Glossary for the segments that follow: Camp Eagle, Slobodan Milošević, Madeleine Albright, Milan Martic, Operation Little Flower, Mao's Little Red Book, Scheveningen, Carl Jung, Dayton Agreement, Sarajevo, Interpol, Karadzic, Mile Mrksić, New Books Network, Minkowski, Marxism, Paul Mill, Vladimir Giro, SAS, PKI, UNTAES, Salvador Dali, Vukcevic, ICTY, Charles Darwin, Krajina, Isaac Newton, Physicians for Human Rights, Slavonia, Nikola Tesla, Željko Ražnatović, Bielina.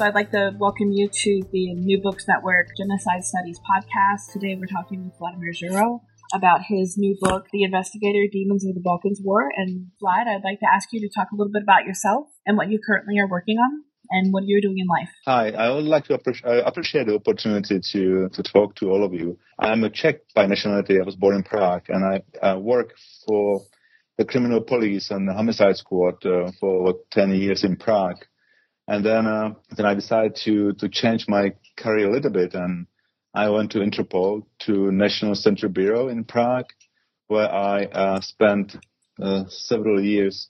So I'd like to welcome you to the New Books Network Genocide Studies podcast. Today we're talking with Vladimir Giro about his new book, The Investigator, Demons of the Balkans War. And Vlad, I'd like to ask you to talk a little bit about yourself and what you currently are working on and what you're doing in life. Hi, I would like to appreciate the opportunity to talk to all of you. I'm a Czech by nationality. I was born in Prague, and I work for the criminal police and the homicide squad for over 10 years in Prague. And then I decided to change my career a little bit, and I went to Interpol, to National Central Bureau in Prague, where I spent several years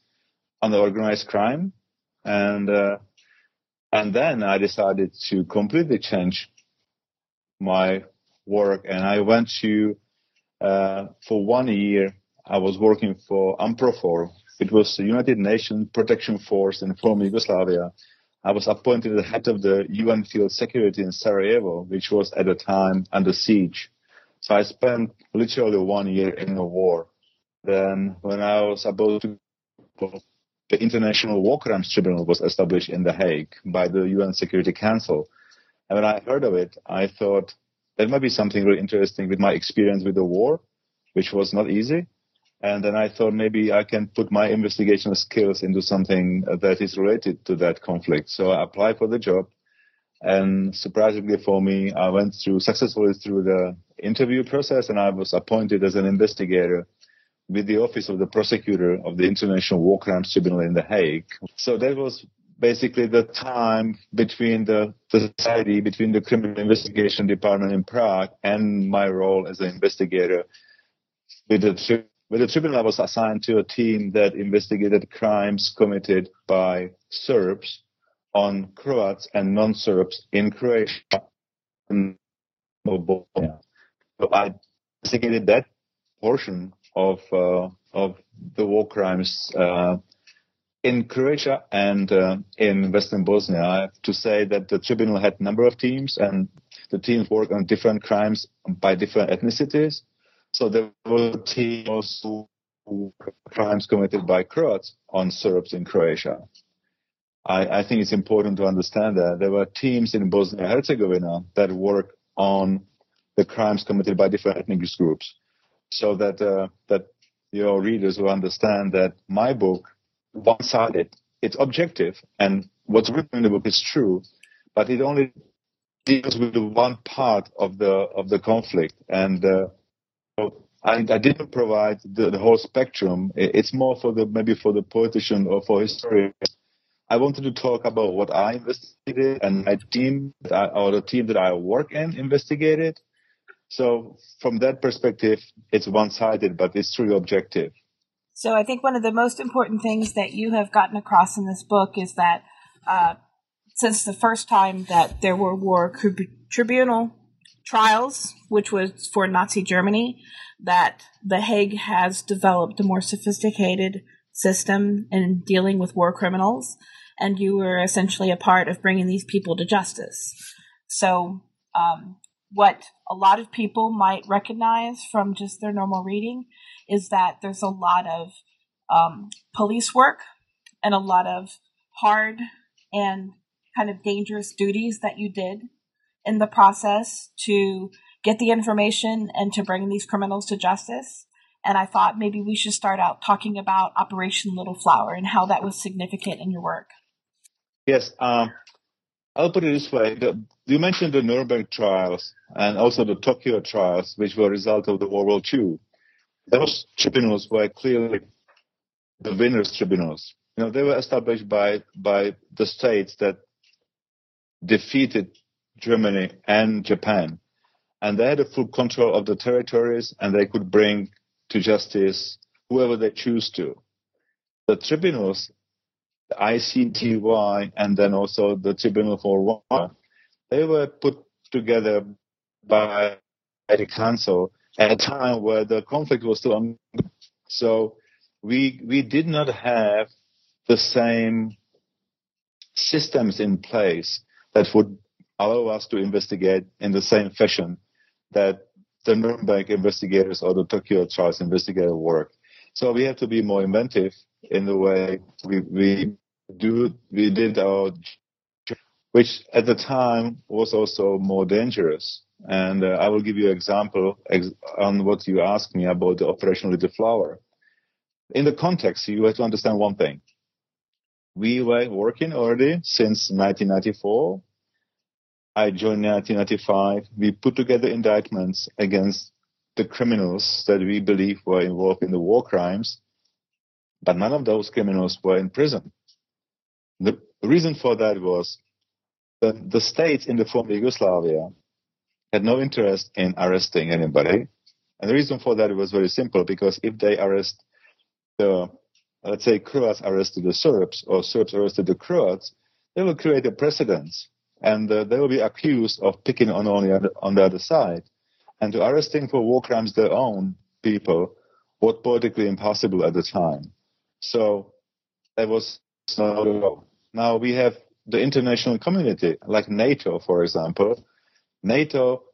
on the organized crime. And then I decided to completely change my work, and I went to, for 1 year, I was working for UNPROFOR. It was the United Nations Protection Force in former Yugoslavia. I was appointed the head of the UN field security in Sarajevo, which was at the time under siege. So I spent literally 1 year in the war. Then when I was about to go, the International War Crimes Tribunal was established in The Hague by the UN Security Council. And when I heard of it, I thought there might be something really interesting with my experience with the war, which was not easy. And then I thought maybe I can put my investigational skills into something that is related to that conflict. So I applied for the job, and surprisingly for me, I went successfully through the interview process, and I was appointed as an investigator with the office of the prosecutor of the International War Crimes Tribunal in The Hague. So that was basically the time between the society, between the Criminal Investigation Department in Prague and my role as an investigator with the tribunal. I was assigned to a team that investigated crimes committed by Serbs on Croats and non-Serbs in Croatia and Bosnia. So I investigated that portion of the war crimes in Croatia and in Western Bosnia. I have to say that the tribunal had a number of teams, and the teams worked on different crimes by different ethnicities. So there were teams who crimes committed by Croats on Serbs in Croatia. I think it's important to understand that there were teams in Bosnia and Herzegovina that worked on the crimes committed by different ethnic groups, so that that your readers will understand that my book, one-sided, it's objective, and what's written in the book is true, but it only deals with one part of the conflict. And I didn't provide the whole spectrum. It's more for the politician or for historians. I wanted to talk about what I investigated and my team, or the team that I work in, investigated. So from that perspective, it's one-sided, but it's truly objective. So I think one of the most important things that you have gotten across in this book is that since the first time that there were war tribunal trials, which was for Nazi Germany, that The Hague has developed a more sophisticated system in dealing with war criminals, and you were essentially a part of bringing these people to justice. So what a lot of people might recognize from just their normal reading is that there's a lot of police work and a lot of hard and kind of dangerous duties that you did in the process to get the information and to bring these criminals to justice. And I thought maybe we should start out talking about Operation Little Flower and how that was significant in your work. Yes, I'll put it this way. You mentioned the Nuremberg trials and also the Tokyo trials, which were a result of the World War II. Those tribunals were clearly the winners' tribunals. You know, they were established by the states that defeated Germany and Japan, and they had a full control of the territories, and they could bring to justice whoever they choose to. the tribunals, the ICTY, and then also the Tribunal for War, they were put together by the council at a time where the conflict was still ongoing. So we did not have the same systems in place that would allow us to investigate in the same fashion that the Nuremberg investigators or the Tokyo trials investigators work. So we have to be more inventive in the way we did our job, which at the time was also more dangerous. And I will give you an example on what you asked me about the Operation Little Flower. In the context, you have to understand one thing. We were working already since 1994. I joined in 1995. We put together indictments against the criminals that we believe were involved in the war crimes, but none of those criminals were in prison. The reason for that was that the states in the former Yugoslavia had no interest in arresting anybody. And the reason for that was very simple, because if they arrest let's say Croats arrested the Serbs, or Serbs arrested the Croats, they will create a precedent, and they will be accused of picking on the other side. And to arresting for war crimes their own people was politically impossible at the time. So that was not the law. Now we have the international community, like NATO, for example. NATO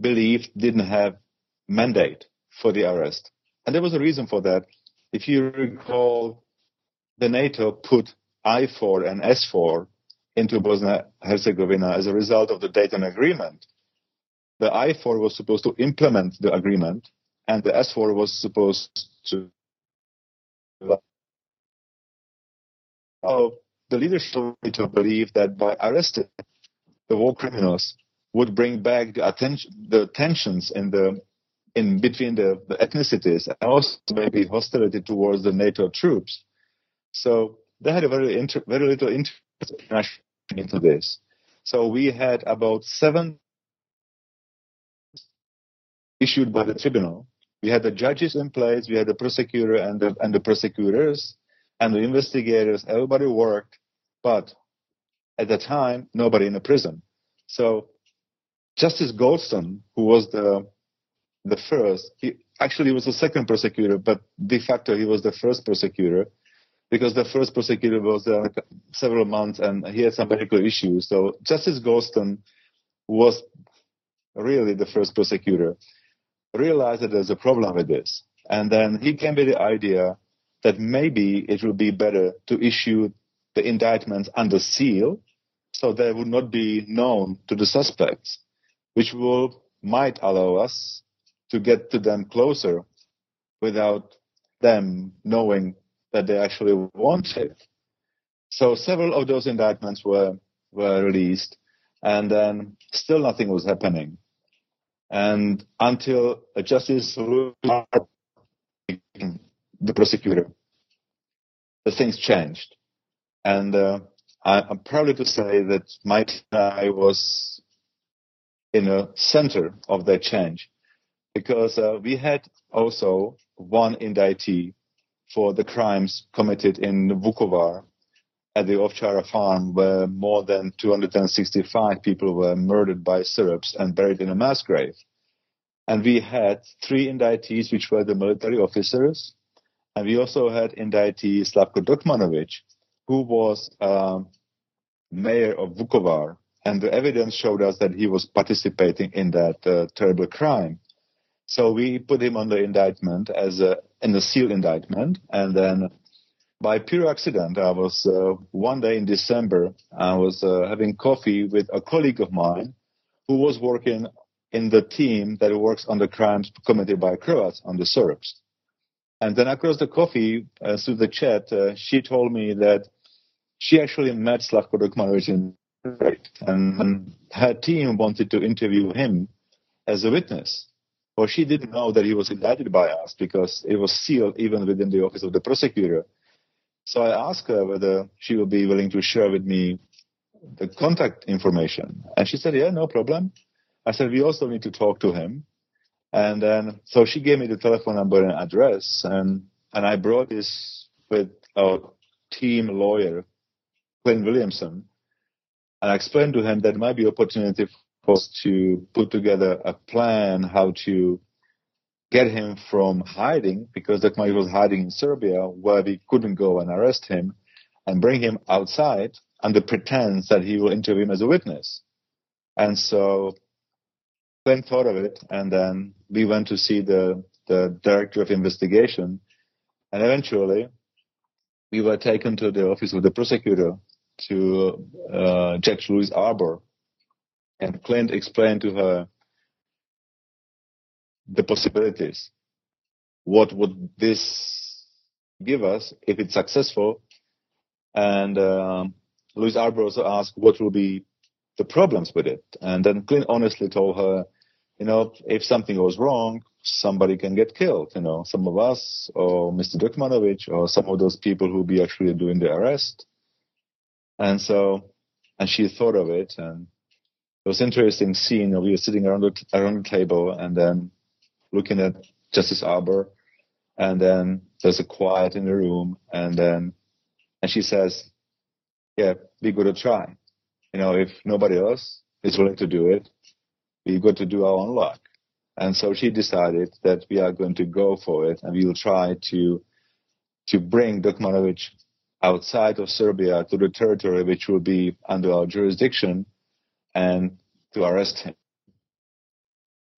believed didn't have mandate for the arrest. And there was a reason for that. If you recall, the NATO put I4 and S4 into Bosnia-Herzegovina as a result of the Dayton Agreement. The I4 was supposed to implement the agreement, and the S4 was supposed to... So the leadership believed that by arresting the war criminals would bring back the tensions in between the ethnicities, and also maybe hostility towards the NATO troops. So they had a very little interest into this. So we had about 7 issued by the tribunal. We had the judges in place, we had the prosecutor and the prosecutors and the investigators. Everybody worked, but at the time, nobody in the prison. So Justice Goldstone, who was the first, he actually was the second prosecutor, but de facto he was the first prosecutor, because the first prosecutor was there several months and he had some medical issues. So Justice Goldstone was really the first prosecutor, realized that there's a problem with this. And then he came with the idea that maybe it would be better to issue the indictments under seal so they would not be known to the suspects, which might allow us to get to them closer without them knowing that they actually wanted. So several of those indictments were released, and then still nothing was happening. And until Justice the prosecutor, the things changed. And I'm proud to say that my team and I was in the center of that change, because we had also one indictee for the crimes committed in Vukovar at the Ovčara farm, where more than 265 people were murdered by Serbs and buried in a mass grave. And we had 3 indictees, which were the military officers, and we also had indictee Slavko Dokmanović, who was mayor of Vukovar, and the evidence showed us that he was participating in that terrible crime. So we put him on the indictment in the seal indictment. And then by pure accident, I was one day in December, I was having coffee with a colleague of mine who was working in the team that works on the crimes committed by Croats on the Serbs. And then across the coffee, through the chat, she told me that she actually met Slavko Dokmanović in and her team wanted to interview him as a witness. Well, she didn't know that he was indicted by us, because it was sealed even within the office of the prosecutor. So I asked her whether she would be willing to share with me the contact information. And she said, yeah, no problem. I said, we also need to talk to him. And then, so she gave me the telephone number and address, and I brought this with our team lawyer, Clint Williamson, and I explained to him that there might be opportunity for us to put together a plan how to get him from hiding, because Dokmanović was hiding in Serbia, where we couldn't go and arrest him, and bring him outside under pretense that he will interview him as a witness. And so Clint thought of it, and then we went to see the director of investigation, and eventually we were taken to the office of the prosecutor, to Jack Louise Arbour, and Clint explained to her the possibilities. What would this give us if it's successful? And Louise Arbour also asked what will be the problems with it. And then Clint honestly told her, you know, if something goes wrong, somebody can get killed, you know, some of us or Mr. Dokmanović or some of those people who will be actually doing the arrest. And so, and she thought of it, and it was an interesting scene. We were sitting around the table and then looking at Justice Arbour, and then there's a quiet in the room, and then, and she says, yeah, we got to try. You know, if nobody else is willing to do it, we got to do our own luck. And so she decided that we are going to go for it, and we will try to bring Dokmanović outside of Serbia to the territory which will be under our jurisdiction, and to arrest him.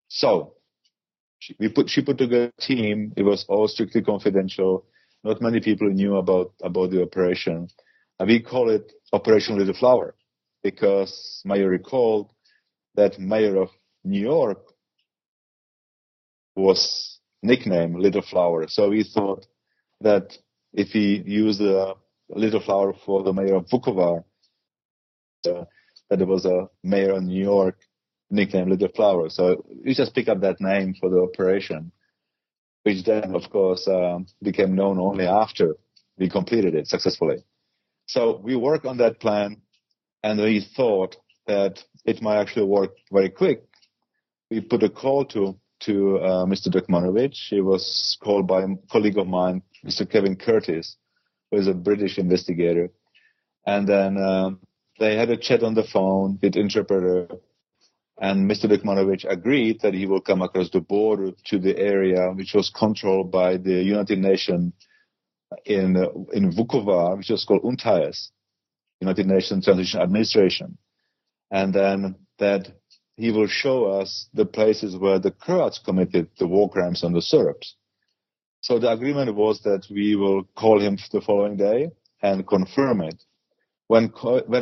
So she put together a team. It was all strictly confidential. Not many people knew about the operation. And we call it Operation Little Flower, because Mayor recalled that Mayor of New York was nicknamed Little Flower. So we thought that if we use the Little Flower for the Mayor of Vukovar, that it was a mayor of New York nicknamed Little Flower. So we just pick up that name for the operation, which then, of course, became known only after we completed it successfully. So we worked on that plan, and we thought that it might actually work very quick. We put a call to Mr. Dokmanović. He was called by a colleague of mine, Mr. Kevin Curtis, who is a British investigator. And then they had a chat on the phone with interpreter, and Mr. Dokmanović agreed that he will come across the border to the area which was controlled by the United Nations in Vukovar, which was called UNTAES, United Nations Transition Administration. And then that he will show us the places where the Croats committed the war crimes on the Serbs. So the agreement was that we will call him the following day and confirm it. When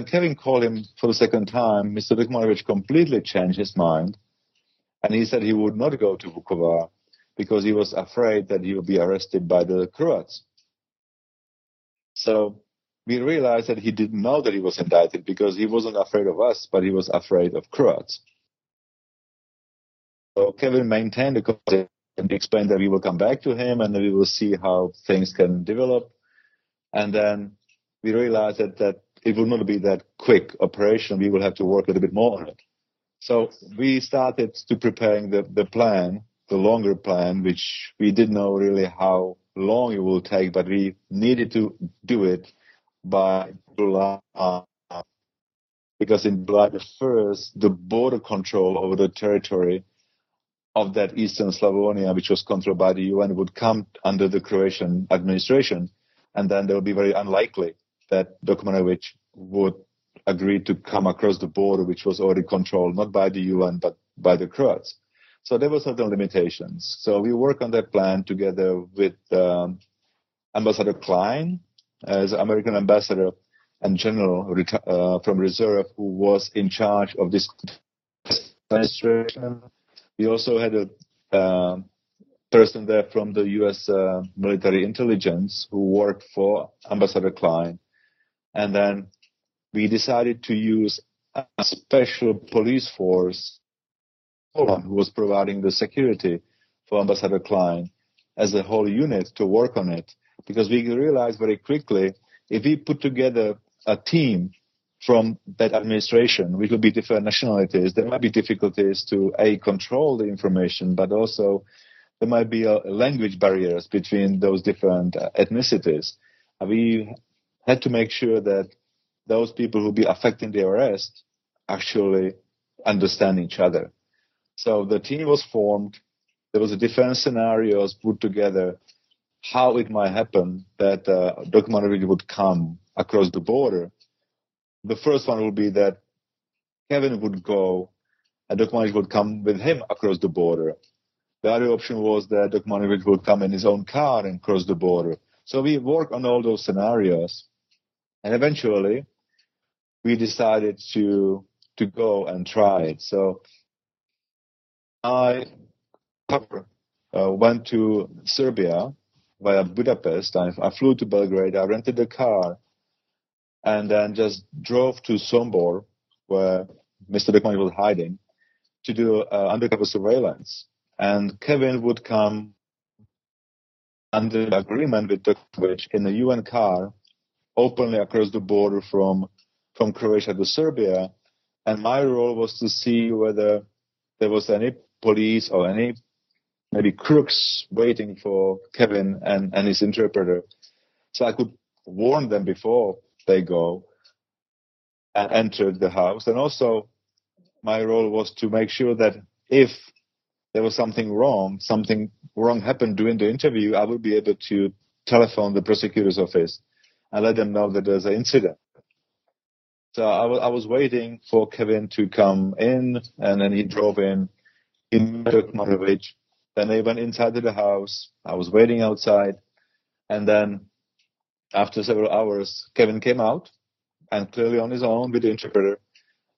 Kevin called him for the second time, Mr. Dokmanović completely changed his mind, and he said he would not go to Vukovar because he was afraid that he would be arrested by the Croats. So we realized that he didn't know that he was indicted, because he wasn't afraid of us, but he was afraid of Croats. So Kevin maintained the conversation and explained that we will come back to him and we will see how things can develop. And then we realized that it will not be that quick operation. We will have to work a little bit more on it. So we started to preparing the plan, the longer plan, which we didn't know really how long it will take, but we needed to do it by July, because in July the 1st, the border control over the territory of that eastern Slavonia, which was controlled by the UN, would come under the Croatian administration, and then it would be very unlikely that Dokmanović would agree to come across the border, which was already controlled not by the UN but by the Croats. So there were certain limitations. So we work on that plan together with Ambassador Klein, as American ambassador and general from reserve, who was in charge of this administration. We also had a person there from the U.S. military intelligence who worked for Ambassador Klein. And then we decided to use a special police force who was providing the security for Ambassador Klein as a whole unit to work on it. Because we realized very quickly, if we put together a team from that administration, which will be different nationalities, there might be difficulties to control the information, but also there might be language barriers between those different ethnicities. we had to make sure that those people who be affecting the arrest actually understand each other. So the team was formed. There was a different scenarios put together how it might happen that Dokmanović would come across the border. The first one would be that Kevin would go and Dokmanović would come with him across the border. The other option was that Dokmanović would come in his own car and cross the border. So we worked on all those scenarios. And eventually, we decided to go and try it. So I went to Serbia via Budapest. I flew to Belgrade. I rented a car and then just drove to Sombor, where Mr. Dokmanović was hiding, to do undercover surveillance. And Kevin would come under agreement with Dokmanović in a UN car openly across the border from Croatia to Serbia. And my role was to see whether there was any police or any maybe crooks waiting for Kevin and his interpreter. So I could warn them before they go and enter the house. And also my role was to make sure that if there was something wrong happened during the interview, I would be able to telephone the prosecutor's office and let them know that there's an incident. So I was waiting for Kevin to come in, and then he drove in Dokmanović. Then they went inside to the house. I was waiting outside. And then after several hours, Kevin came out, and clearly on his own with the interpreter,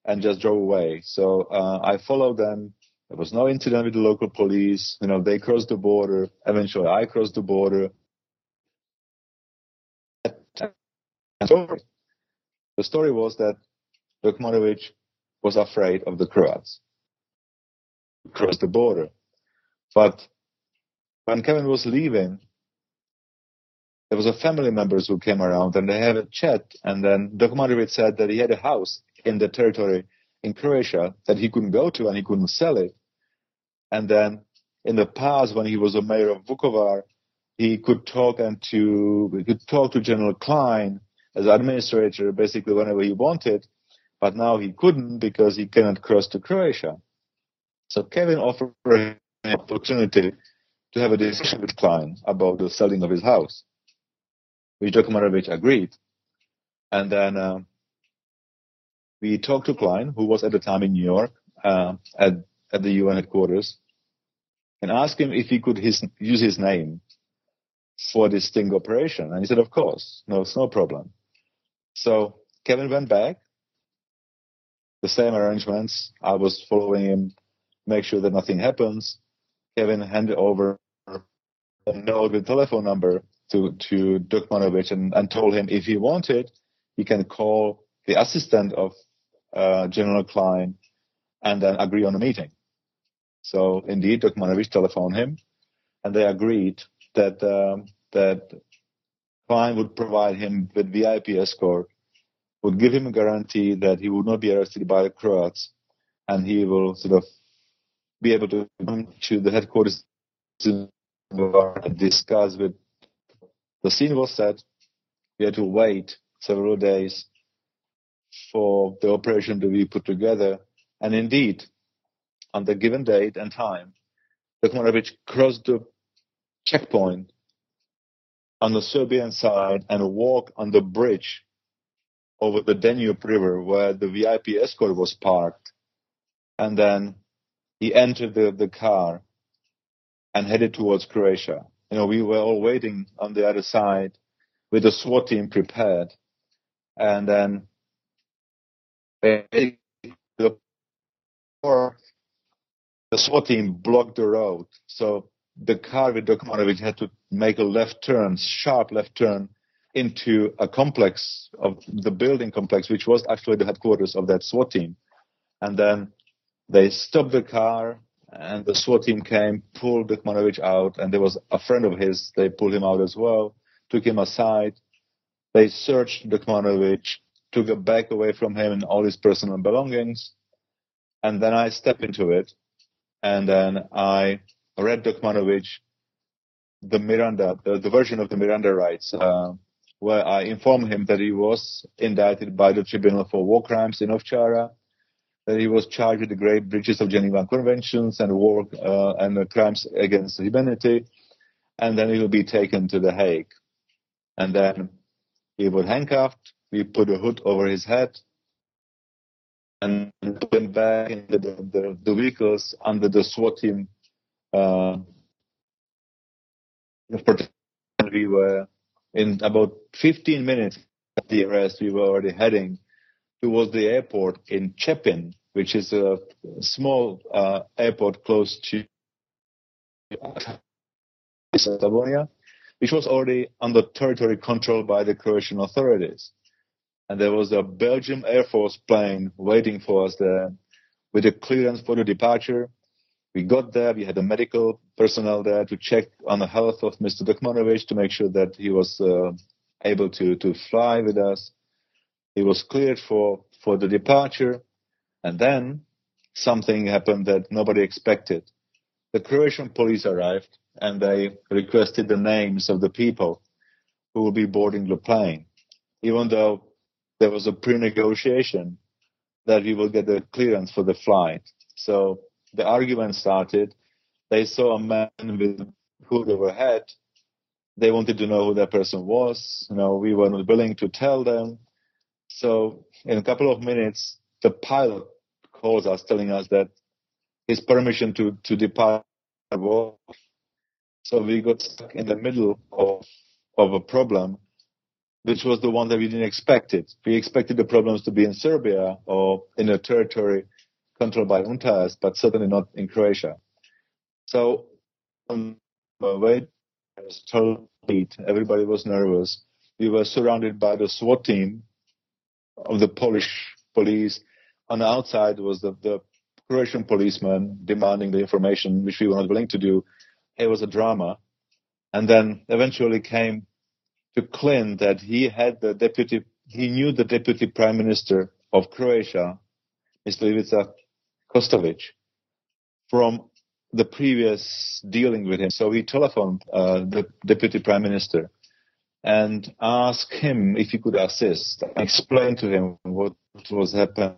and just drove away. So I followed them. There was no incident with the local police. You know, they crossed the border. Eventually, I crossed the border. The story was that Dokmanović was afraid of the Croats across the border. But when Kevin was leaving, there was a family members who came around and they had a chat. And then Dokmanović said that he had a house in the territory in Croatia that he couldn't go to and he couldn't sell it. And then in the past, when he was a mayor of Vukovar, he could talk to General Klein as administrator, basically whenever he wanted, but now he couldn't because he cannot cross to Croatia. So Kevin offered him an opportunity to have a discussion with Klein about the selling of his house, which Dokmanović agreed. And then we talked to Klein, who was at the time in New York at the UN headquarters, and asked him if he could use his name for this sting operation. And he said, of course, no, it's no problem. So Kevin went back, the same arrangements. I was following him, make sure that nothing happens. Kevin handed over a note with telephone number to Dokmanović and told him if he wanted, he can call the assistant of General Klein and then agree on a meeting. So indeed, Dokmanović telephoned him and they agreed that Klein would provide him with VIP escort, would give him a guarantee that he would not be arrested by the Croats, and he will sort of be able to come to the headquarters and discuss with. The scene was set. We had to wait several days for the operation to be put together, and indeed, on the given date and time, Dokmanović crossed the checkpoint on the Serbian side and walk on the bridge over the Danube River where the VIP escort was parked. And then he entered the car and headed towards Croatia. You know, we were all waiting on the other side with the SWAT team prepared. And then the SWAT team blocked the road. So the car with Dokmanović had to make a sharp left turn, into a complex of the building complex, which was actually the headquarters of that SWAT team. And then they stopped the car, and the SWAT team came, pulled Dokmanović out, and there was a friend of his. They pulled him out as well, took him aside. They searched Dokmanović, took a bag away from him and all his personal belongings. And then I stepped into it, and then I read Dokmanović the Miranda, the version of the Miranda rights where I informed him that he was indicted by the Tribunal for War Crimes in Ovčara, that he was charged with the grave breaches of Geneva Conventions and war and crimes against humanity, and then he will be taken to The Hague. And then he was handcuffed, we put a hood over his head, and put him back in the vehicles under the SWAT team protection. We were in about 15 minutes at the arrest. We were already heading towards the airport in Chepin, which is a small airport close to Slavonia, which was already under territory control by the Croatian authorities. And there was a Belgian Air Force plane waiting for us there with a clearance for the departure. We got there, we had the medical personnel there to check on the health of Mr. Dokmanović to make sure that he was able to fly with us. He was cleared for the departure. And then something happened that nobody expected. The Croatian police arrived and they requested the names of the people who will be boarding the plane, even though there was a pre-negotiation that we will get the clearance for the flight. So the argument started. They saw a man with a hood over head. They wanted to know who that person was. You know, we were not willing to tell them. So in a couple of minutes, the pilot calls us, telling us that his permission to depart was. So we got stuck in the middle of a problem, which was the one that we didn't expect it. We expected the problems to be in Serbia or in a territory controlled by UNTAES, but certainly not in Croatia. So on my way, I was totally, everybody was nervous. We were surrounded by the SWAT team of the Polish police. On the outside was the Croatian policeman demanding the information, which we were not willing to do. It was a drama. And then eventually came to Clint that he knew the deputy prime minister of Croatia, Mr. Ivica Kostović, from the previous dealing with him. So he telephoned the deputy prime minister and asked him if he could assist, explain to him what was happening.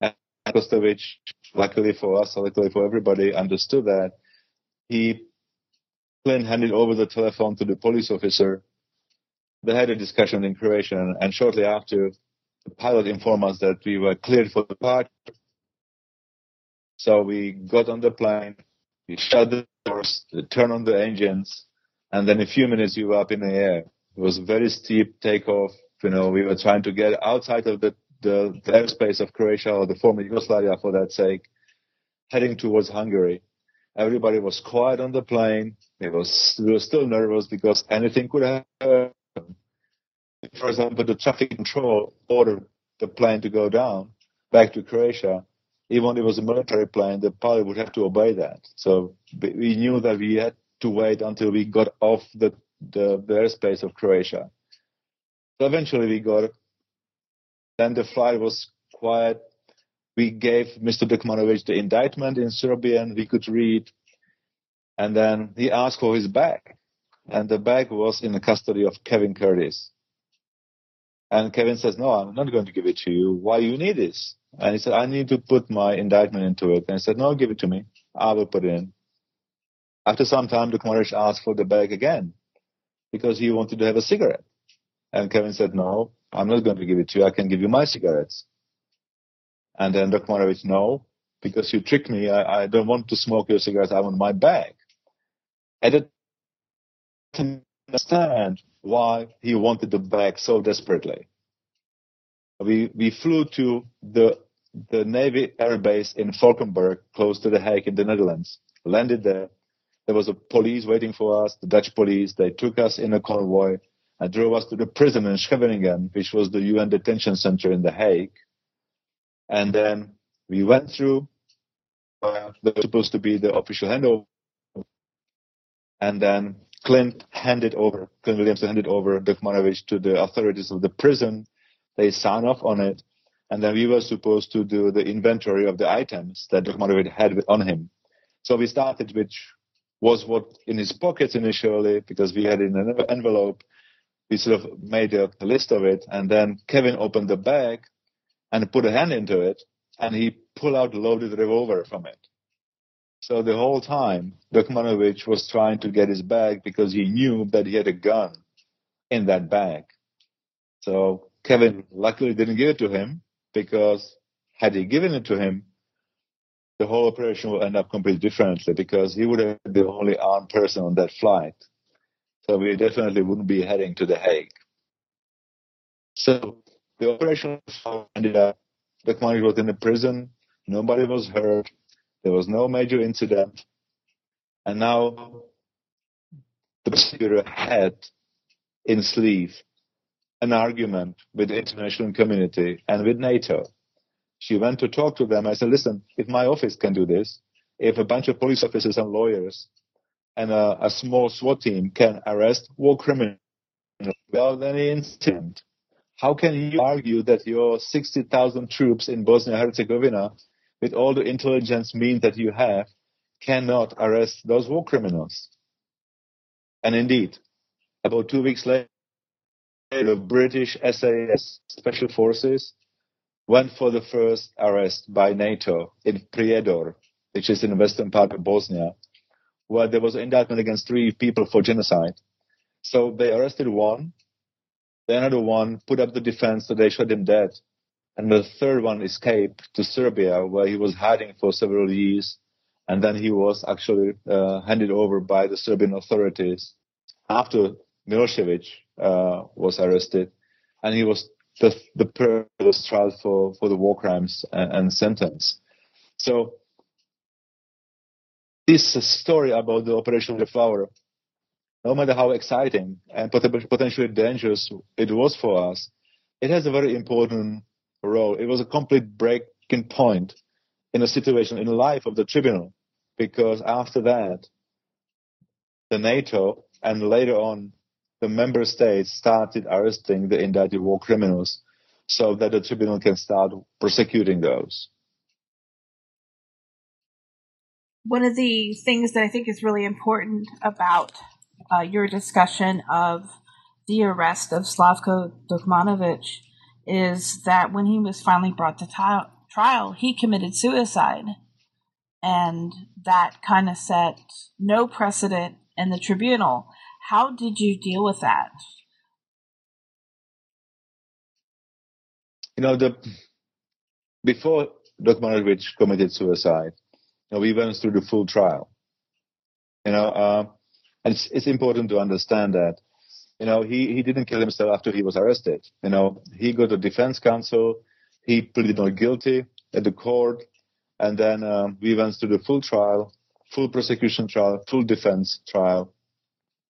And Kostović, luckily for us, luckily for everybody, understood that. Clint handed over the telephone to the police officer. They had a discussion in Croatian, and shortly after, the pilot informed us that we were cleared for departure. So we got on the plane, we shut the doors, turned on the engines, and then in a few minutes we were up in the air. It was a very steep takeoff. You know, we were trying to get outside of the airspace of Croatia or the former Yugoslavia, for that sake, heading towards Hungary. Everybody was quiet on the plane. We were still nervous because anything could happen. For example, the traffic control ordered the plane to go down back to Croatia. Even if it was a military plane, the pilot would have to obey that. So we knew that we had to wait until we got off the airspace of Croatia. So eventually we got. Then the flight was quiet. We gave Mr. Dokmanović the indictment in Serbian, we could read. And then he asked for his bag. And the bag was in the custody of Kevin Curtis. And Kevin says, "No, I'm not going to give it to you. Why you need this?" And he said, "I need to put my indictment into it." And I said, "No, give it to me. I will put it in." After some time, Dokmanović asked for the bag again because he wanted to have a cigarette. And Kevin said, "No, I'm not going to give it to you. I can give you my cigarettes." And then Dokmanović, "No, because you tricked me. I don't want to smoke your cigarettes. I want my bag." I didn't understand why he wanted the bag so desperately. We flew to the Navy Air Base in Valkenburg, close to The Hague in the Netherlands, landed there. There was a police waiting for us, the Dutch police. They took us in a convoy and drove us to the prison in Scheveningen, which was the UN detention center in The Hague. And then we went through what was supposed to be the official handover. And then Clint Williamson handed over Dokmanović to the authorities of the prison. They signed off on it. And then we were supposed to do the inventory of the items that Dokmanović had on him. So we started, which was what in his pockets initially, because we had in an envelope we sort of made a list of it, and then Kevin opened the bag and put a hand into it, and he pulled out a loaded revolver from it. So the whole time, Dokmanović was trying to get his bag because he knew that he had a gun in that bag. So Kevin luckily didn't give it to him, because had he given it to him, the whole operation would end up completely differently, because he would have been the only armed person on that flight. So we definitely wouldn't be heading to The Hague. So the operation ended up, Dokmanović was in the prison, nobody was hurt, there was no major incident, and now the prosecutor had in sleeve an argument with the international community and with NATO. She went to talk to them. I said, listen, if my office can do this, if a bunch of police officers and lawyers and a small SWAT team can arrest war criminals without any incident, how can you argue that your 60,000 troops in Bosnia and Herzegovina, with all the intelligence means that you have, cannot arrest those war criminals? And indeed, about 2 weeks later, the British SAS Special Forces went for the first arrest by NATO in Prijedor, which is in the western part of Bosnia, where there was an indictment against 3 people for genocide. So they arrested one, then another one, put up the defense, so they shot him dead. And the third one escaped to Serbia, where he was hiding for several years, and then he was actually handed over by the Serbian authorities after Milošević was arrested, and he was the person was tried for the war crimes and sentenced. So this story about the Operation Little Flower, no matter how exciting and potentially dangerous it was for us, it has a very important role. It was a complete breaking point in the situation, in the life of the tribunal, because after that, the NATO and later on the member states started arresting the indicted war criminals so that the tribunal can start prosecuting those. One of the things that I think is really important about your discussion of the arrest of Slavko Dokmanović is that when he was finally brought to trial, he committed suicide. And that kind of set no precedent in the tribunal. How did you deal with that? You know, before Dokmanović committed suicide, we went through the full trial. And it's important to understand that, he didn't kill himself after he was arrested. He got a defense counsel, he pleaded not guilty at the court, and then we went through the full trial, full prosecution trial, full defense trial.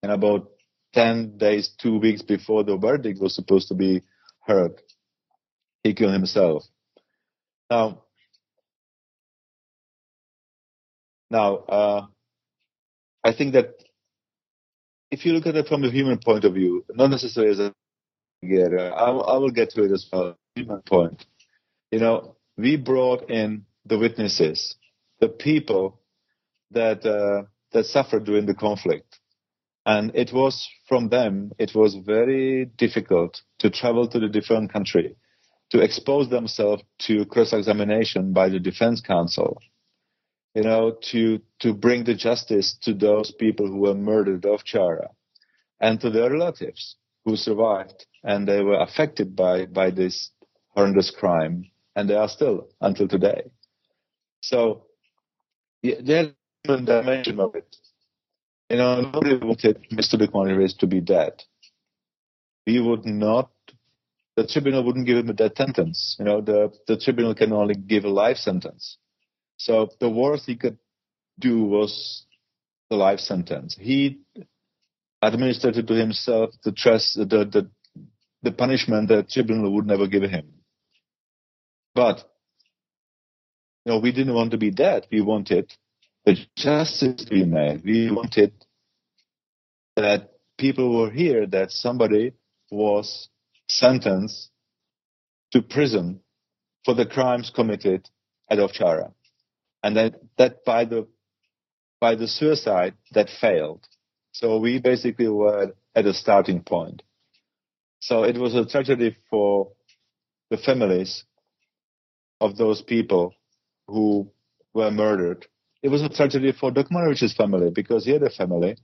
And about 10 days, 2 weeks before the verdict was supposed to be heard, he killed himself. Now, I think that if you look at it from a human point of view, not necessarily as a investigator, I will get to it as well, human point. We brought in the witnesses, the people that suffered during the conflict. And it was from them, it was very difficult to travel to the different country, to expose themselves to cross-examination by the defense counsel, to bring the justice to those people who were murdered of Ovčara and to their relatives who survived and they were affected by this horrendous crime, and they are still until today. So there's a dimension of it. Nobody wanted Mr. Dokmanović to be dead. We would not, the tribunal wouldn't give him a death sentence. The tribunal can only give a life sentence. So the worst he could do was the life sentence. He administered to himself the punishment that the tribunal would never give him. But, we didn't want to be dead. We wanted the justice to be made. We wanted that people were here, that somebody was sentenced to prison for the crimes committed at Ovčara. And that by the suicide, that failed. So we basically were at a starting point. So it was a tragedy for the families of those people who were murdered. It was a tragedy for Dokmanović's family because he had a family.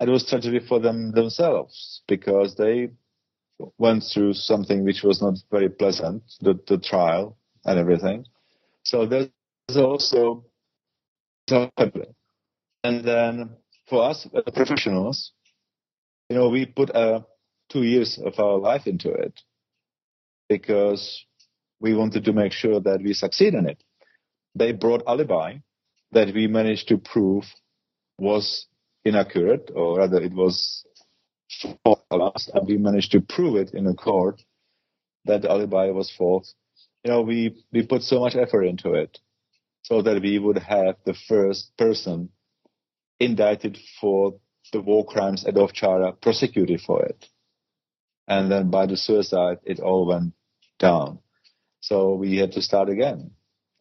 It was a tragedy for them themselves because they went through something which was not very pleasant, the trial and everything. So there's also tragedy. And then for us as professionals, you know, we put 2 years of our life into it because we wanted to make sure that we succeed in it. They brought alibi that we managed to prove was inaccurate, or rather it was false, and we managed to prove it in a court that the alibi was false. You know, we put so much effort into it so that we would have the first person indicted for the war crimes at Ovčara prosecuted for it. And then by the suicide, it all went down. So we had to start again.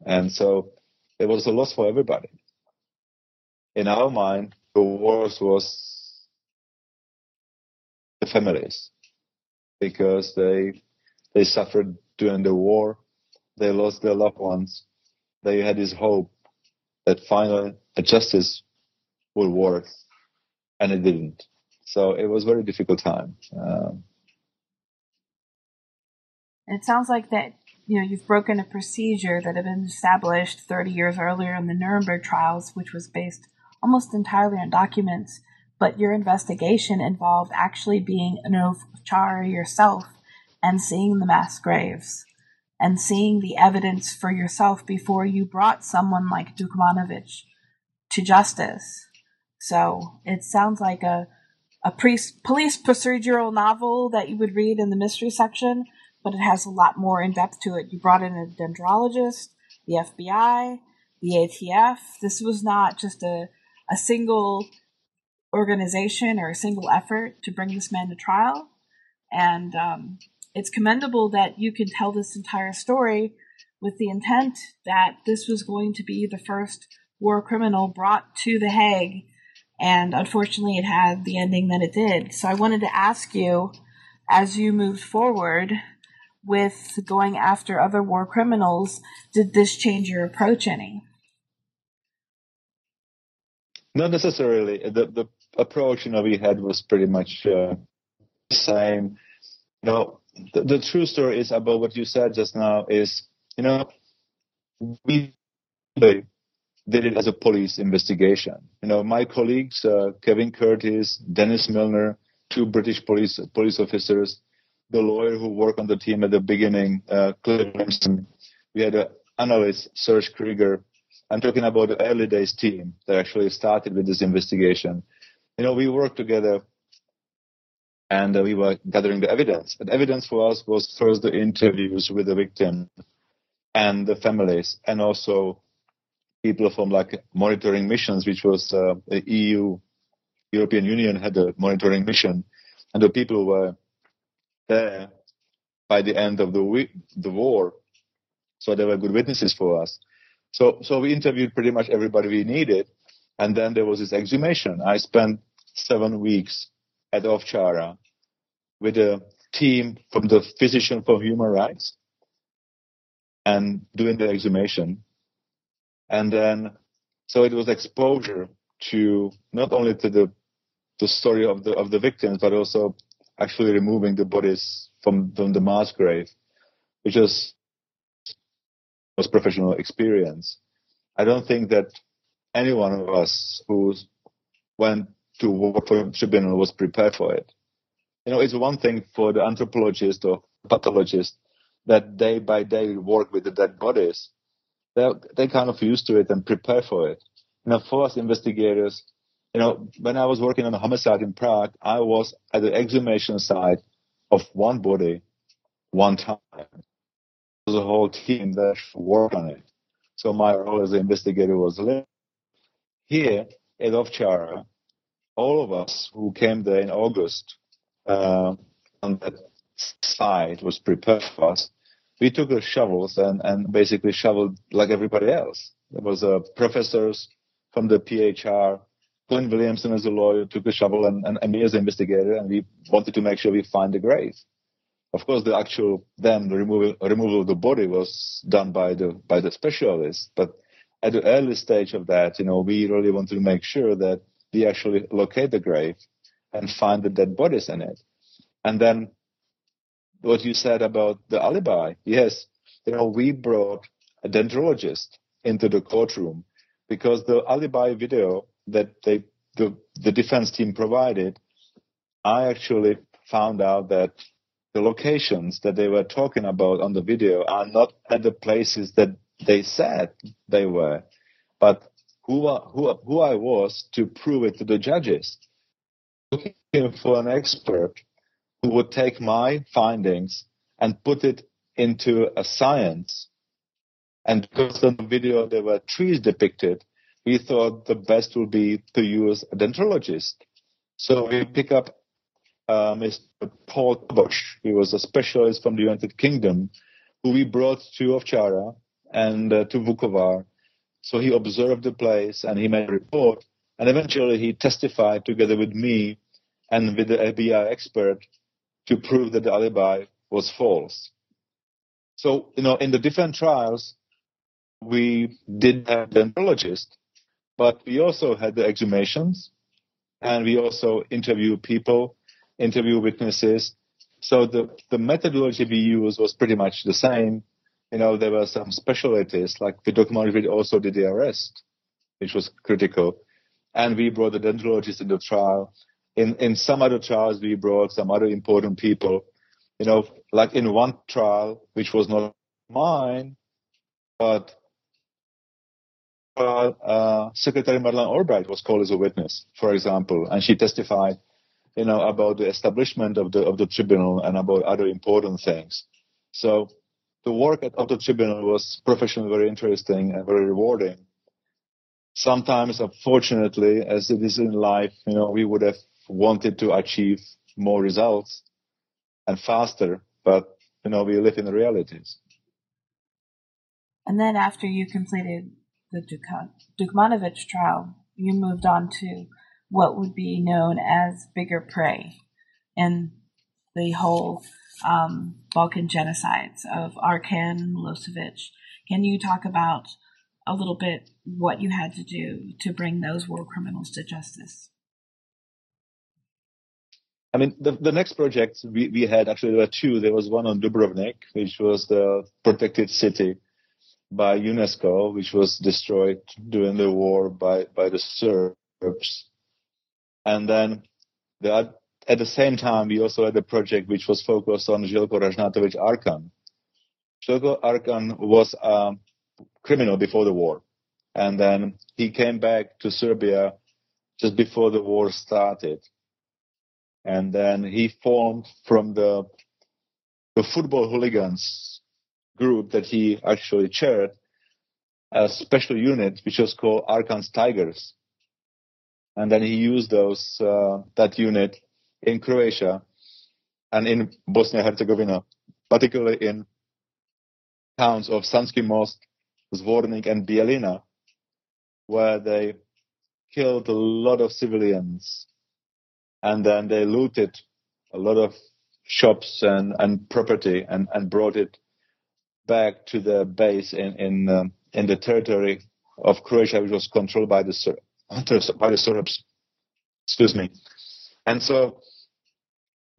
And so it was a loss for everybody. In our mind, the worst was the families because they suffered during the war. They lost their loved ones. They had this hope that finally justice would work, and it didn't. So it was a very difficult time. It sounds like that, you know, you've broken a procedure that had been established 30 years earlier in the Nuremberg trials, which was based almost entirely on documents, but your investigation involved actually being an Ovčara yourself and seeing the mass graves and seeing the evidence for yourself before you brought someone like Dokmanović to justice. So it sounds like a police procedural novel that you would read in the mystery section, but it has a lot more in depth to it. You brought in a dendrologist, the FBI, the ATF. This was not just a single organization or a single effort to bring this man to trial. And it's commendable that you can tell this entire story with the intent that this was going to be the first war criminal brought to The Hague. And unfortunately, it had the ending that it did. So I wanted to ask you, as you moved forward with going after other war criminals, did this change your approach any? Not necessarily. The approach, you know, we had was pretty much the same. You know, the true story is about what you said just now is, you know, we did it as a police investigation. You know, my colleagues, Kevin Curtis, Dennis Milner, two British police officers, the lawyer who worked on the team at the beginning, Clint Williamson. We had an analyst, Serge Krieger. I'm talking about the early days team that actually started with this investigation. You know, we worked together and we were gathering the evidence. And evidence for us was first the interviews with the victim and the families, and also people from like monitoring missions, which was the European Union had a monitoring mission, and the people who were there by the end of the war, so they were good witnesses for us. So we interviewed pretty much everybody we needed, and then there was this exhumation. I spent 7 weeks at Ovčara with a team from the Physicians for Human Rights and doing the exhumation. And then, so it was exposure to not only to the story of the victims, but also actually removing the bodies from the mass grave, which was professional experience. I don't think that any one of us who went to work for the tribunal was prepared for it. You know, it's one thing for the anthropologist or pathologist that day by day work with the dead bodies. They kind of used to it and prepare for it. You know, for us investigators, you know, when I was working on a homicide in Prague, I was at the exhumation site of one body, one time. There was a whole team that worked on it. So my role as an investigator was limited. Here at Ovčara, all of us who came there in August on that site was prepared for us. We took our shovels and basically shoveled like everybody else. There was professors from the PHR. Clint Williamson as a lawyer took a shovel and me as an investigator, and we wanted to make sure we find the grave. Of course, the actual removal of the body was done by the specialists, but at the early stage of that, we really want to make sure that we actually locate the grave and find the dead bodies in it. And then what you said about the alibi, yes, we brought a dendrologist into the courtroom because the alibi video that the defense team provided, I actually found out that the locations that they were talking about on the video are not at the places that they said they were, but who I was to prove it to the judges. Looking for an expert who would take my findings and put it into a science. And because on the video there were trees depicted, we thought the best would be to use a dendrologist. So we pick up Mr. Paul Bosch. He was a specialist from the United Kingdom who we brought to Ovčara and to Vukovar. So he observed the place and he made a report. And eventually he testified together with me and with the FBI expert to prove that the alibi was false. So, in the different trials, we did have the dendrologist, but we also had the exhumations and we also interview witnesses. So the methodology we used was pretty much the same. There were some specialties, like the documentary also did the arrest, which was critical. And we brought the dendrologist in the trial. In some other trials, we brought some other important people. Like in one trial, which was not mine, but Secretary Madeleine Albright was called as a witness, for example, and she testified about the establishment of the tribunal and about other important things. So the work of the tribunal was professionally very interesting and very rewarding. Sometimes, unfortunately, as it is in life, we would have wanted to achieve more results and faster, but, we live in the realities. And then after you completed the Dokmanović trial, you moved on to what would be known as bigger prey and the whole Balkan genocides of Arkan, Milošević. Can you talk about a little bit what you had to do to bring those war criminals to justice? I mean, the next projects we had, actually, there were two. There was one on Dubrovnik, which was the protected city by UNESCO, which was destroyed during the war by the Serbs. And then at the same time, we also had a project which was focused on Željko Ražnatović Arkan. Željko Arkan was a criminal before the war. And then he came back to Serbia just before the war started. And then he formed from the football hooligans group that he actually chaired a special unit which was called Arkan's Tigers. And then he used that unit in Croatia and in Bosnia and Herzegovina, particularly in towns of Sanski Most, Zvornik, and Bielina, where they killed a lot of civilians. And then they looted a lot of shops and property and brought it back to the base in the territory of Croatia, which was controlled by the Serbs. Excuse me. And so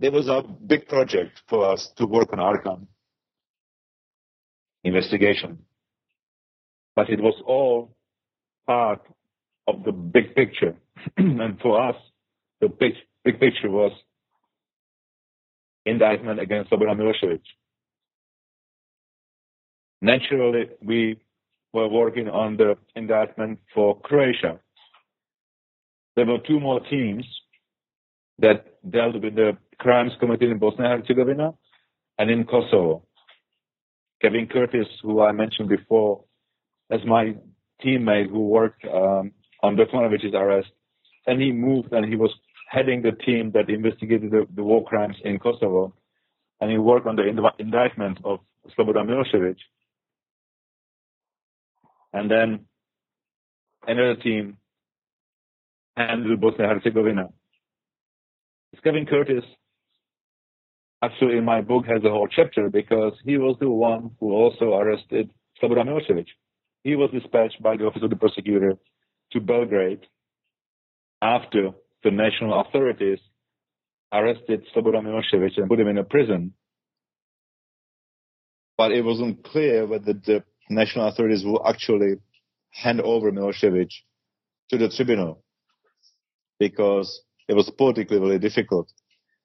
there was a big project for us to work on Arkan investigation. But it was all part of the big picture. And for us, the big picture was indictment against Slobodan Milošević. Naturally, we were working on the indictment for Croatia. There were two more teams that dealt with the crimes committed in Bosnia and Herzegovina and in Kosovo. Kevin Curtis, who I mentioned before, as my teammate who worked on Dokmanović's arrest, and he moved and he was heading the team that investigated the war crimes in Kosovo, and he worked on the indictment of Slobodan Milošević. And then another team handled Bosnia and Herzegovina. Kevin Curtis actually in my book has a whole chapter, because he was the one who also arrested Slobodan Milošević. He was dispatched by the Office of the Prosecutor to Belgrade after the national authorities arrested Slobodan Milošević and put him in a prison. But it wasn't clear whether the national authorities will actually hand over Milošević to the tribunal, because it was politically really difficult.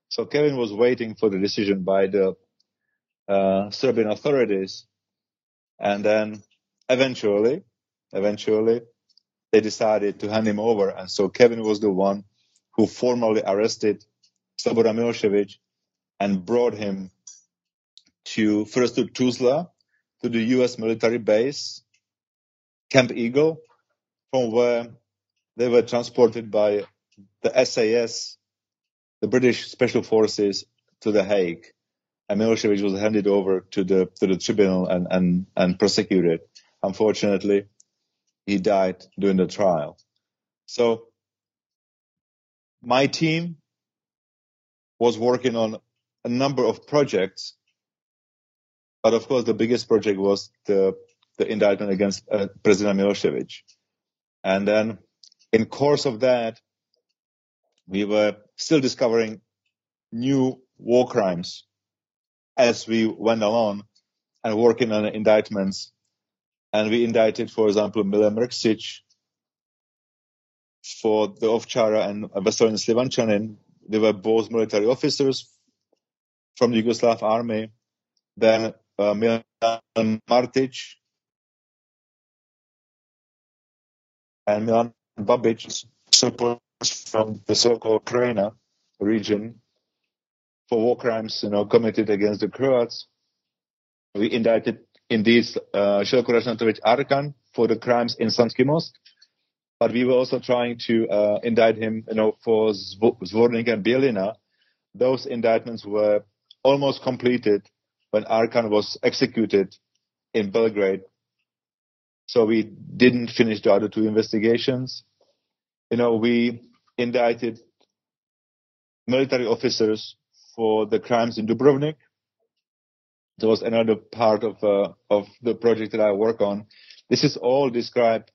So Kevin was waiting for the decision by the Serbian authorities, and then eventually they decided to hand him over. And so Kevin was the one who formally arrested Slobodan Milošević and brought him to Tuzla, to the U.S. military base, Camp Eagle, from where they were transported by the SAS, the British Special Forces, to The Hague. And Milošević was handed over to the tribunal and prosecuted. Unfortunately, he died during the trial. So my team was working on a number of projects, but of course the biggest project was the indictment against President Milošević. And then in course of that, we were still discovering new war crimes as we went along and working on indictments. And we indicted, for example, Mile Mrksić for the Ovčara and Veselin Slivančanin. They were both military officers from the Yugoslav army. Then Milan Martic and Milan Babic, supporters from the so-called Krajina region, for war crimes, committed against the Croats. We indicted indeed Željko Ražnatović Arkan for the crimes in Sanski Most, but we were also trying to indict him, for Zvornik and Bielina. Those indictments were almost completed when Arkan was executed in Belgrade. So we didn't finish the other two investigations. We indicted military officers for the crimes in Dubrovnik. That was another part of the project that I work on. This is all described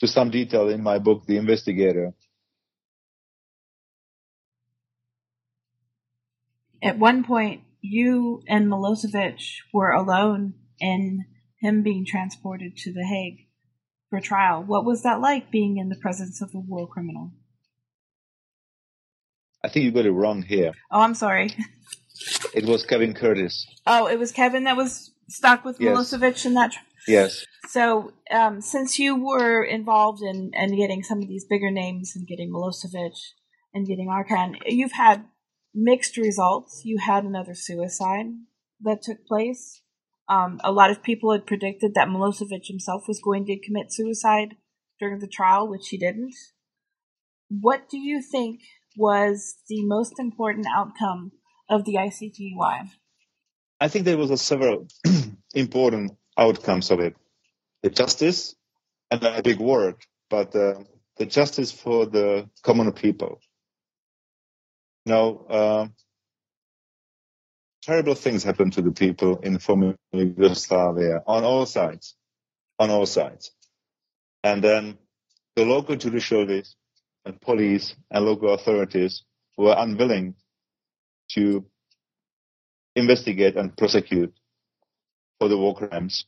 to some detail in my book, The Investigator. At one point, you and Milošević were alone in him being transported to The Hague for trial. What was that like, being in the presence of a war criminal? I think you got it wrong here. Oh, I'm sorry. It was Kevin Curtis. Oh, it was Kevin that was stuck with Milošević in that. Yes. So, since you were involved in getting some of these bigger names and getting Milošević and getting Arkan, you've had mixed results. You had another suicide that took place. A lot of people had predicted that Milošević himself was going to commit suicide during the trial, which he didn't. What do you think was the most important outcome of the ICTY? I think there was several important outcomes of it. The justice, and a big word, but the justice for the common people. Terrible things happened to the people in former Yugoslavia on all sides. And then the local judiciaries and police and local authorities were unwilling to investigate and prosecute for the war crimes.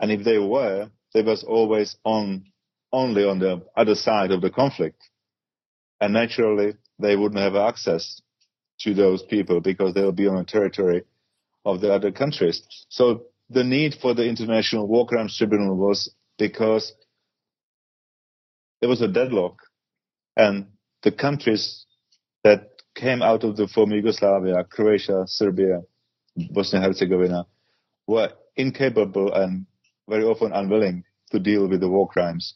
And if they were, they was always only on the other side of the conflict. And naturally, they wouldn't have access to those people, because they'll be on the territory of the other countries. So the need for the International War Crimes Tribunal was because there was a deadlock, and the countries that came out of the former Yugoslavia, Croatia, Serbia, Bosnia-Herzegovina, were incapable and very often unwilling to deal with the war crimes.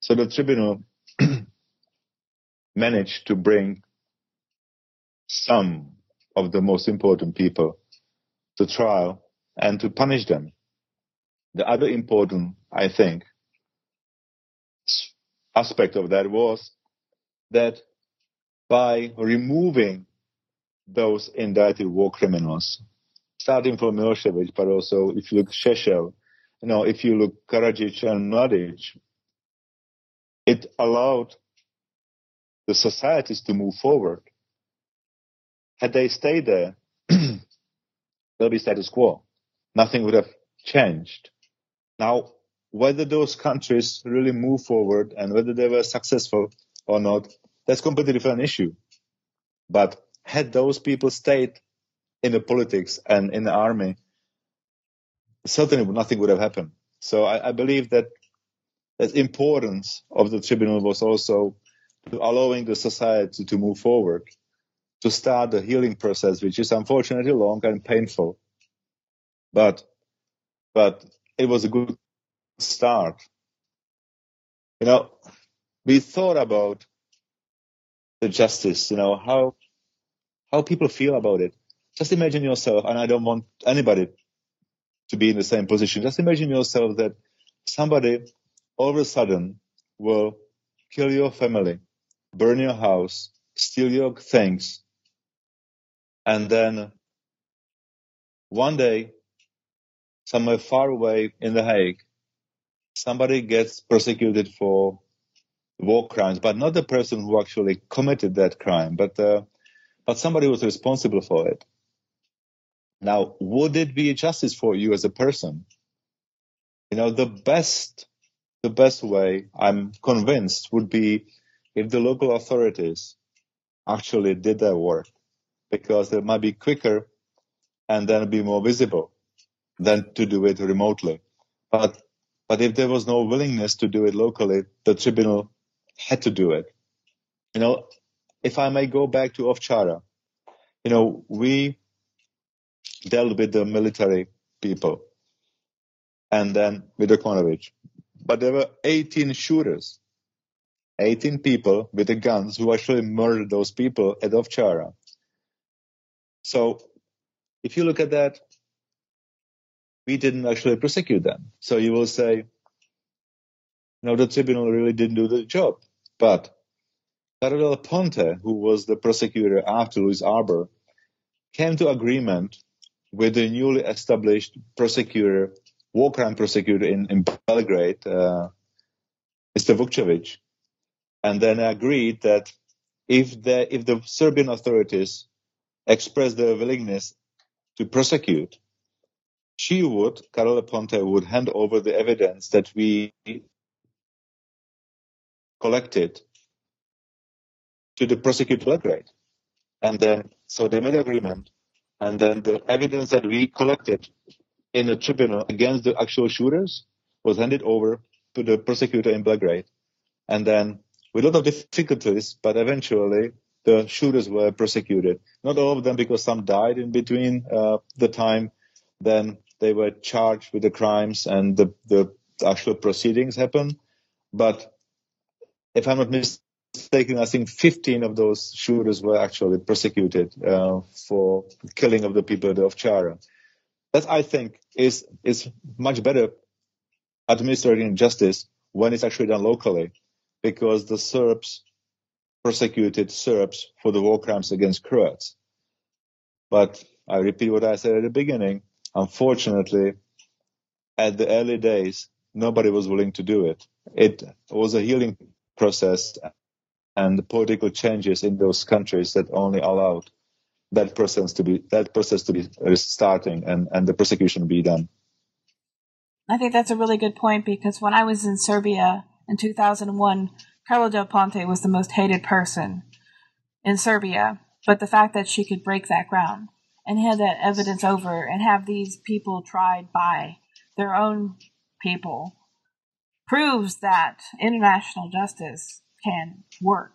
So the tribunal managed to bring some of the most important people to trial and to punish them. The other important, I think, aspect of that was that by removing those indicted war criminals, starting from Milošević, but also if you look Šešelj, if you look Karadzic and Mladic, it allowed the societies to move forward. Had they stayed there, there'll be status quo. Nothing would have changed. Now, whether those countries really move forward and whether they were successful or not, that's a completely different issue. But had those people stayed in the politics and in the army, certainly nothing would have happened. So I believe that the importance of the tribunal was also allowing the society to move forward, to start the healing process, which is unfortunately long and painful. But it was a good start. We thought about the justice, how people feel about it. Just imagine yourself, and I don't want anybody to be in the same position. Just imagine yourself that somebody all of a sudden will kill your family, burn your house, steal your things, and then one day, somewhere far away in The Hague, somebody gets prosecuted for war crimes, but not the person who actually committed that crime, but somebody was responsible for it. Now, would it be justice for you as a person? The best way, I'm convinced, would be if the local authorities actually did their work, because it might be quicker and then be more visible than to do it remotely. But if there was no willingness to do it locally, the tribunal had to do it. If I may go back to Ovčara, we dealt with the military people and then with Dokmanović. But there were 18 shooters, 18 people with the guns who actually murdered those people at Ovčara. So if you look at that, we didn't actually prosecute them. So you will say, the tribunal really didn't do the job. But Carla Del Ponte, who was the prosecutor after Louise Arbour, came to agreement with the newly established prosecutor, war crime prosecutor in Belgrade, Mr. Vukcevic, and then agreed that if the Serbian authorities expressed their willingness to prosecute, Carla Del Ponte would hand over the evidence that we collected to the prosecutor Belgrade. And then, so they made an agreement, and then the evidence that we collected in the tribunal against the actual shooters was handed over to the prosecutor in Belgrade. And then, with a lot of difficulties, but eventually the shooters were prosecuted. Not all of them, because some died in between the time. Then they were charged with the crimes and the actual proceedings happened. But if I'm not mistaken, I think 15 of those shooters were actually prosecuted for killing of the people of Ovčara. That, I think, is much better administering justice when it's actually done locally, because the Serbs prosecuted Serbs for the war crimes against Croats. But I repeat what I said at the beginning. Unfortunately, at the early days, nobody was willing to do it. It was a healing process, and the political changes in those countries that only allowed that process to be starting and the prosecution be done. I think that's a really good point, because when I was in Serbia in 2001, Carla Del Ponte was the most hated person in Serbia, but the fact that she could break that ground and hand that evidence over and have these people tried by their own people proves that international justice can work.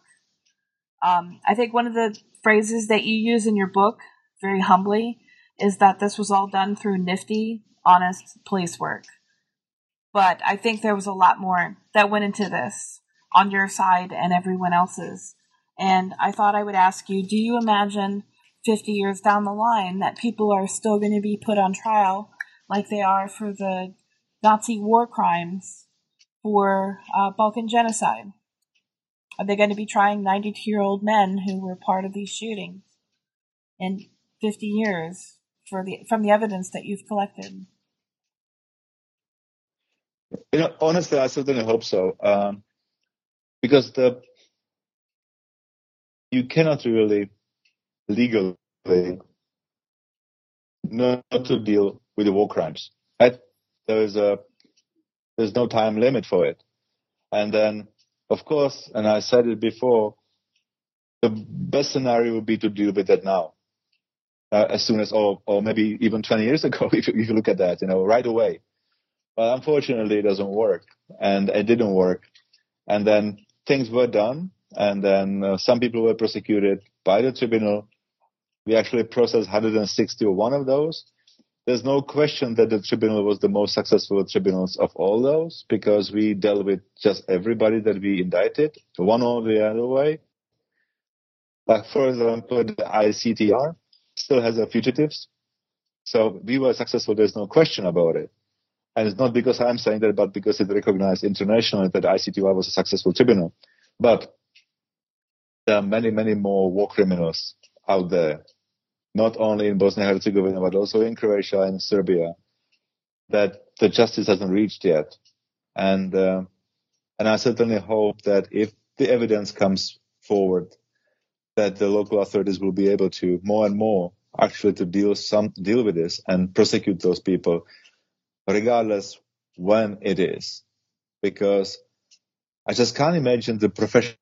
I think one of the phrases that you use in your book, very humbly, is that this was all done through nifty, honest police work. But I think there was a lot more that went into this on your side and everyone else's. And I thought I would ask you, do you imagine 50 years down the line that people are still going to be put on trial like they are for the Nazi war crimes, for Balkan genocide? Are they going to be trying 92-year-old men who were part of these shootings? in 50 years from the evidence that you've collected? You know, honestly, I certainly hope so, because you cannot really legally not to deal with the war crimes. Right? There's no time limit for it. And then, of course, and I said it before, the best scenario would be to deal with that now, as soon as, or maybe even 20 years ago, if you look at that, you know, right away. But unfortunately, it doesn't work, and it didn't work. And then things were done, and then some people were prosecuted by the tribunal. We actually processed 161 of those. There's no question that the tribunal was the most successful tribunals of all those, because we dealt with just everybody that we indicted, one or the other way. Like, for example, the ICTR still has fugitives. So we were successful, there's no question about it. And it's not because I'm saying that, but because it recognized internationally that ICTY was a successful tribunal. But there are many, many more war criminals out there, not only in Bosnia and Herzegovina, but also in Croatia and Serbia, that the justice hasn't reached yet. And I certainly hope that if the evidence comes forward, that the local authorities will be able to more and more actually to deal with this and prosecute those people, regardless when it is, because I just can't imagine the professional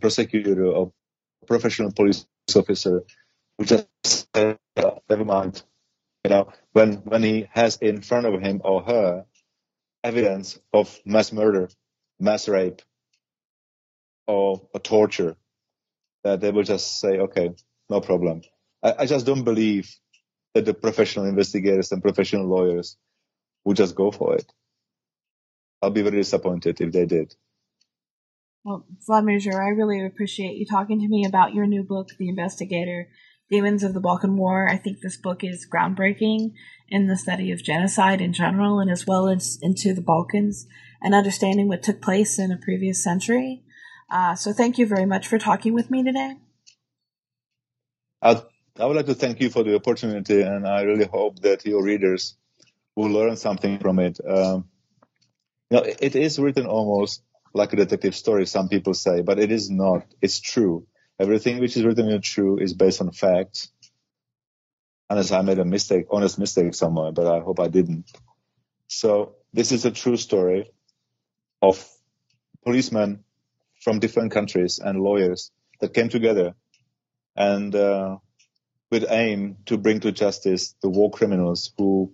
prosecutor or professional police officer who just said, never mind, you know, when he has in front of him or her evidence of mass murder, mass rape, or torture, that they will just say, okay, no problem. I just don't believe that the professional investigators and professional lawyers would just go for it. I'll be very disappointed if they did. Well, Vladimir Giro, I really appreciate you talking to me about your new book, The Investigator, Demons of the Balkan War. I think this book is groundbreaking in the study of genocide in general, and as well as into the Balkans and understanding what took place in a previous century. So thank you very much for talking with me today. I would like to thank you for the opportunity, and I really hope that your readers will learn something from it. You know, it is written almost like a detective story, some people say, but it is not. It's true. Everything which is written in true is based on facts, unless I made a mistake, honest mistake somewhere, but I hope I didn't. So this is a true story of policemen from different countries and lawyers that came together and with aim to bring to justice the war criminals who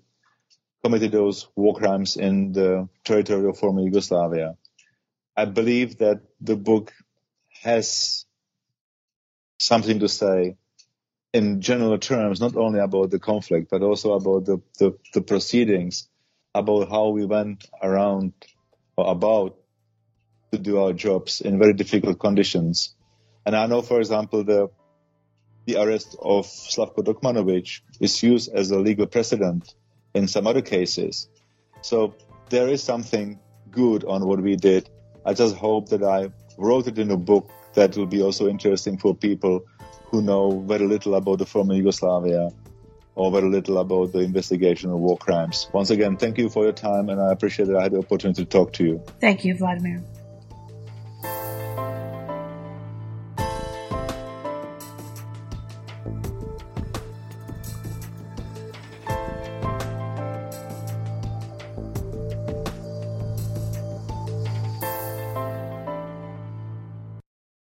committed those war crimes in the territory of former Yugoslavia. I believe that the book has something to say in general terms, not only about the conflict, but also about the proceedings, about how we went around or about to do our jobs in very difficult conditions. And I know, for example, the arrest of Slavko Dokmanović is used as a legal precedent in some other cases. So there is something good on what we did. I just hope that I wrote it in a book that will be also interesting for people who know very little about the former Yugoslavia or very little about the investigation of war crimes. Once again, thank you for your time, and I appreciate that I had the opportunity to talk to you. Thank you, Vladimir.